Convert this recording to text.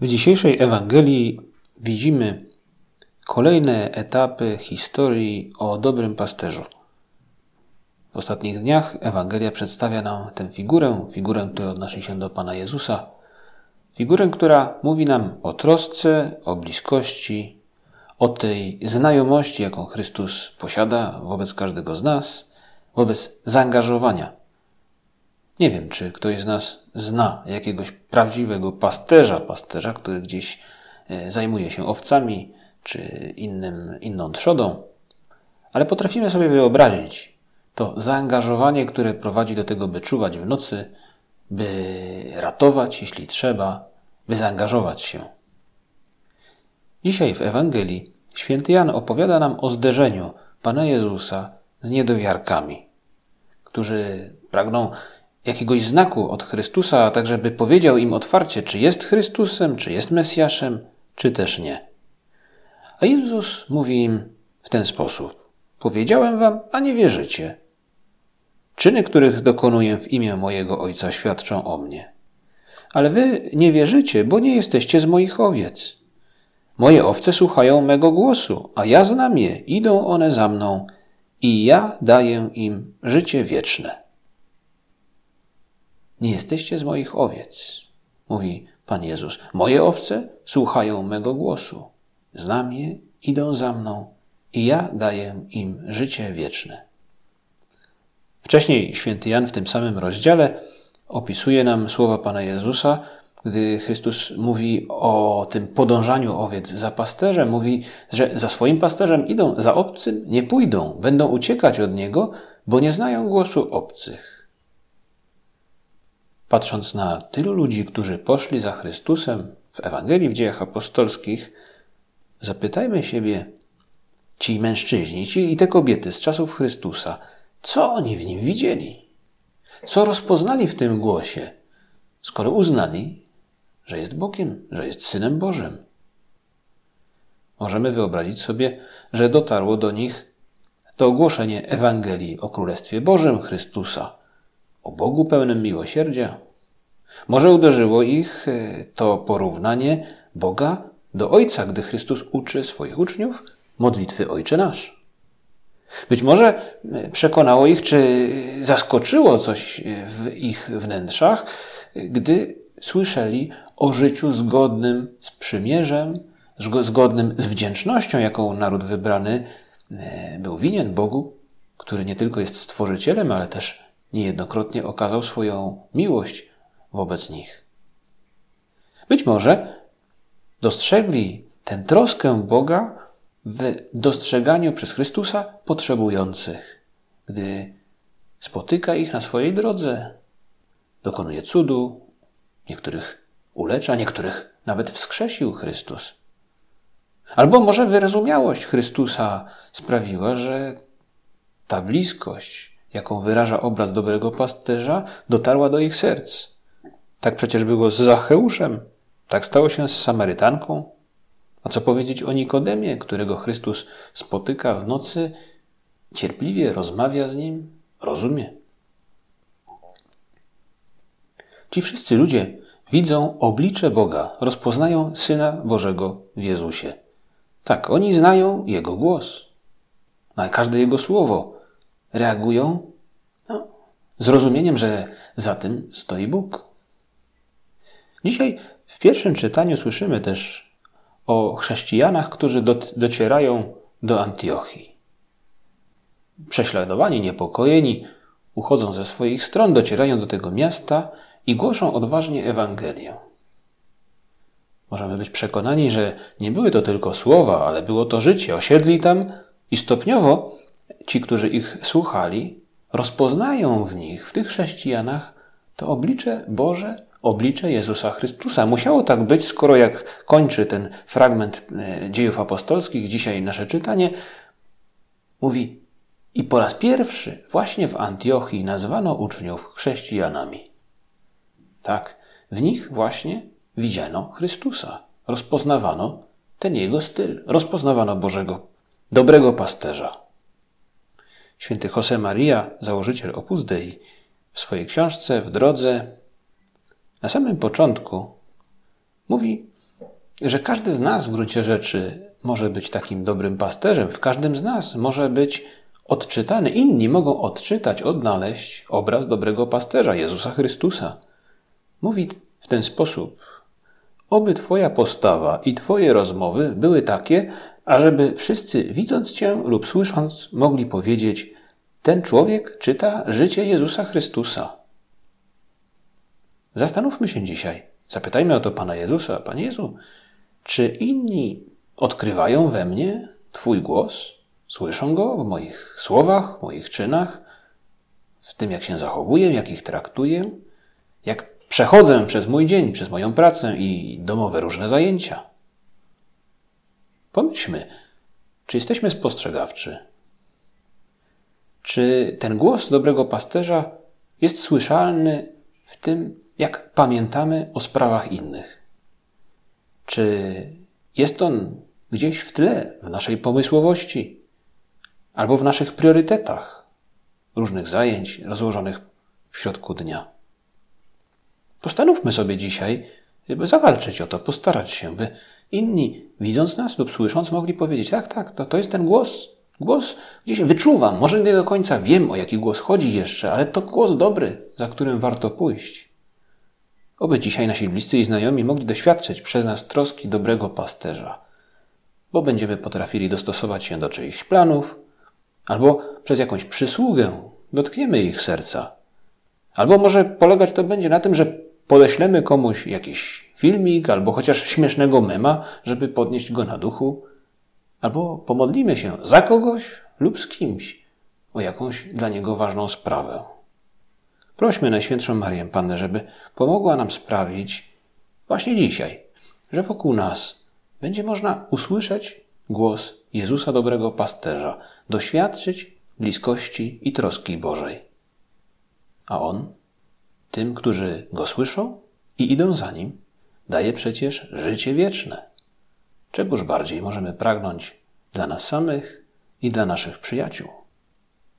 W dzisiejszej Ewangelii widzimy kolejne etapy historii o dobrym pasterzu. W ostatnich dniach Ewangelia przedstawia nam tę figurę, która odnosi się do Pana Jezusa, figurę, która mówi nam o trosce, o bliskości, o tej znajomości, jaką Chrystus posiada wobec każdego z nas, wobec zaangażowania. Nie wiem, czy ktoś z nas zna jakiegoś prawdziwego pasterza, który gdzieś zajmuje się owcami czy inną trzodą, ale potrafimy sobie wyobrazić to zaangażowanie, które prowadzi do tego, by czuwać w nocy, by ratować, jeśli trzeba, by zaangażować się. Dzisiaj w Ewangelii święty Jan opowiada nam o zderzeniu Pana Jezusa z niedowiarkami, którzy pragną jakiegoś znaku od Chrystusa, tak żeby powiedział im otwarcie, czy jest Chrystusem, czy jest Mesjaszem, czy też nie. A Jezus mówi im w ten sposób: powiedziałem wam, a nie wierzycie. Czyny, których dokonuję w imię mojego Ojca, świadczą o mnie. Ale wy nie wierzycie, bo nie jesteście z moich owiec. Moje owce słuchają mego głosu, a ja znam je, idą one za mną i ja daję im życie wieczne. Nie jesteście z moich owiec, mówi Pan Jezus. Moje owce słuchają mego głosu. Znam je, idą za mną i ja daję im życie wieczne. Wcześniej święty Jan w tym samym rozdziale opisuje nam słowa Pana Jezusa, gdy Chrystus mówi o tym podążaniu owiec za pasterzem. Mówi, że za swoim pasterzem idą, za obcym nie pójdą, będą uciekać od niego, bo nie znają głosu obcych. Patrząc na tylu ludzi, którzy poszli za Chrystusem w Ewangelii, w Dziejach Apostolskich, zapytajmy siebie, ci mężczyźni, ci i te kobiety z czasów Chrystusa, co oni w nim widzieli? Co rozpoznali w tym głosie, skoro uznali, że jest Bogiem, że jest Synem Bożym? Możemy wyobrazić sobie, że dotarło do nich to ogłoszenie Ewangelii o Królestwie Bożym Chrystusa, o Bogu pełnym miłosierdzia. Może uderzyło ich to porównanie Boga do Ojca, gdy Chrystus uczy swoich uczniów modlitwy Ojcze Nasz. Być może przekonało ich, czy zaskoczyło coś w ich wnętrzach, gdy słyszeli o życiu zgodnym z przymierzem, zgodnym z wdzięcznością, jaką naród wybrany był winien Bogu, który nie tylko jest Stworzycielem, ale też niejednokrotnie okazał swoją miłość wobec nich. Być może dostrzegli tę troskę Boga w dostrzeganiu przez Chrystusa potrzebujących, gdy spotyka ich na swojej drodze, dokonuje cudu, niektórych ulecza, niektórych nawet wskrzesił Chrystus. Albo może wyrozumiałość Chrystusa sprawiła, że ta bliskość, jaką wyraża obraz dobrego pasterza, dotarła do ich serc. Tak przecież było z Zacheuszem, tak stało się z Samarytanką. A co powiedzieć o Nikodemie, którego Chrystus spotyka w nocy, cierpliwie rozmawia z nim, rozumie. Ci wszyscy ludzie widzą oblicze Boga, rozpoznają Syna Bożego w Jezusie. Tak, oni znają Jego głos, na każde Jego słowo reagują z rozumieniem, że za tym stoi Bóg. Dzisiaj w pierwszym czytaniu słyszymy też o chrześcijanach, którzy docierają do Antiochii. Prześladowani, niepokojeni, uchodzą ze swoich stron, docierają do tego miasta i głoszą odważnie Ewangelię. Możemy być przekonani, że nie były to tylko słowa, ale było to życie. Osiedli tam i stopniowo ci, którzy ich słuchali, rozpoznają w nich, w tych chrześcijanach, to oblicze Boże, oblicze Jezusa Chrystusa. Musiało tak być, skoro jak kończy ten fragment Dziejów Apostolskich, dzisiaj nasze czytanie, mówi: i po raz pierwszy właśnie w Antiochii nazwano uczniów chrześcijanami. Tak, w nich właśnie widziano Chrystusa. Rozpoznawano ten Jego styl. Rozpoznawano Bożego, dobrego pasterza. Święty José Maria, założyciel Opus Dei, w swojej książce W drodze na samym początku mówi że każdy z nas w gruncie rzeczy może być takim dobrym pasterzem, w każdym z nas może być odczytany. Inni mogą odczytać, odnaleźć obraz dobrego pasterza, Jezusa Chrystusa. Mówi w ten sposób: oby twoja postawa i twoje rozmowy były takie, ażeby wszyscy, widząc cię lub słysząc, mogli powiedzieć: ten człowiek czyta życie Jezusa Chrystusa. Zastanówmy się dzisiaj. Zapytajmy o to Pana Jezusa. Panie Jezu, czy inni odkrywają we mnie twój głos? Słyszą go w moich słowach, w moich czynach, w tym, jak się zachowuję, jak ich traktuję, jak przechodzę przez mój dzień, przez moją pracę i domowe różne zajęcia. Pomyślmy, czy jesteśmy spostrzegawczy? Czy ten głos dobrego pasterza jest słyszalny w tym, jak pamiętamy o sprawach innych? Czy jest on gdzieś w tle, w naszej pomysłowości albo w naszych priorytetach różnych zajęć rozłożonych w środku dnia? Postanówmy sobie dzisiaj, by zawalczyć o to, postarać się, by inni, widząc nas lub słysząc, mogli powiedzieć: tak, to jest ten głos gdzieś wyczuwam, może nie do końca wiem, o jaki głos chodzi jeszcze, ale to głos dobry, za którym warto pójść. Oby dzisiaj nasi bliscy i znajomi mogli doświadczyć przez nas troski dobrego pasterza, bo będziemy potrafili dostosować się do czyichś planów, albo przez jakąś przysługę dotkniemy ich serca. Albo może polegać to będzie na tym, że podeślemy komuś jakiś filmik, albo chociaż śmiesznego mema, żeby podnieść go na duchu, albo pomodlimy się za kogoś lub z kimś o jakąś dla niego ważną sprawę. Prośmy Najświętszą Marię Pannę, żeby pomogła nam sprawić właśnie dzisiaj, że wokół nas będzie można usłyszeć głos Jezusa dobrego pasterza, doświadczyć bliskości i troski Bożej. A On tym, którzy Go słyszą i idą za Nim, daje przecież życie wieczne. Czegoż bardziej możemy pragnąć dla nas samych i dla naszych przyjaciół.